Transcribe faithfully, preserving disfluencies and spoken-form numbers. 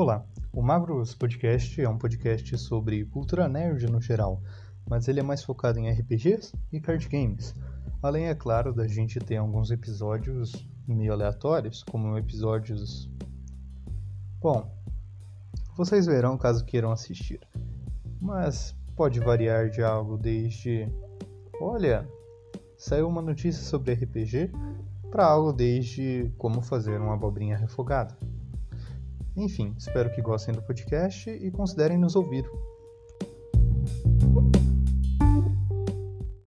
Olá, o MAVROS Podcast é um podcast sobre cultura nerd no geral, mas ele é mais focado em R P Gs e card games. Além, é claro, da gente ter alguns episódios meio aleatórios, como episódios... Bom, vocês verão caso queiram assistir, mas pode variar de algo desde... Olha, saiu uma notícia sobre R P G, para algo desde como fazer uma abobrinha refogada. Enfim, espero que gostem do podcast e considerem nos ouvir.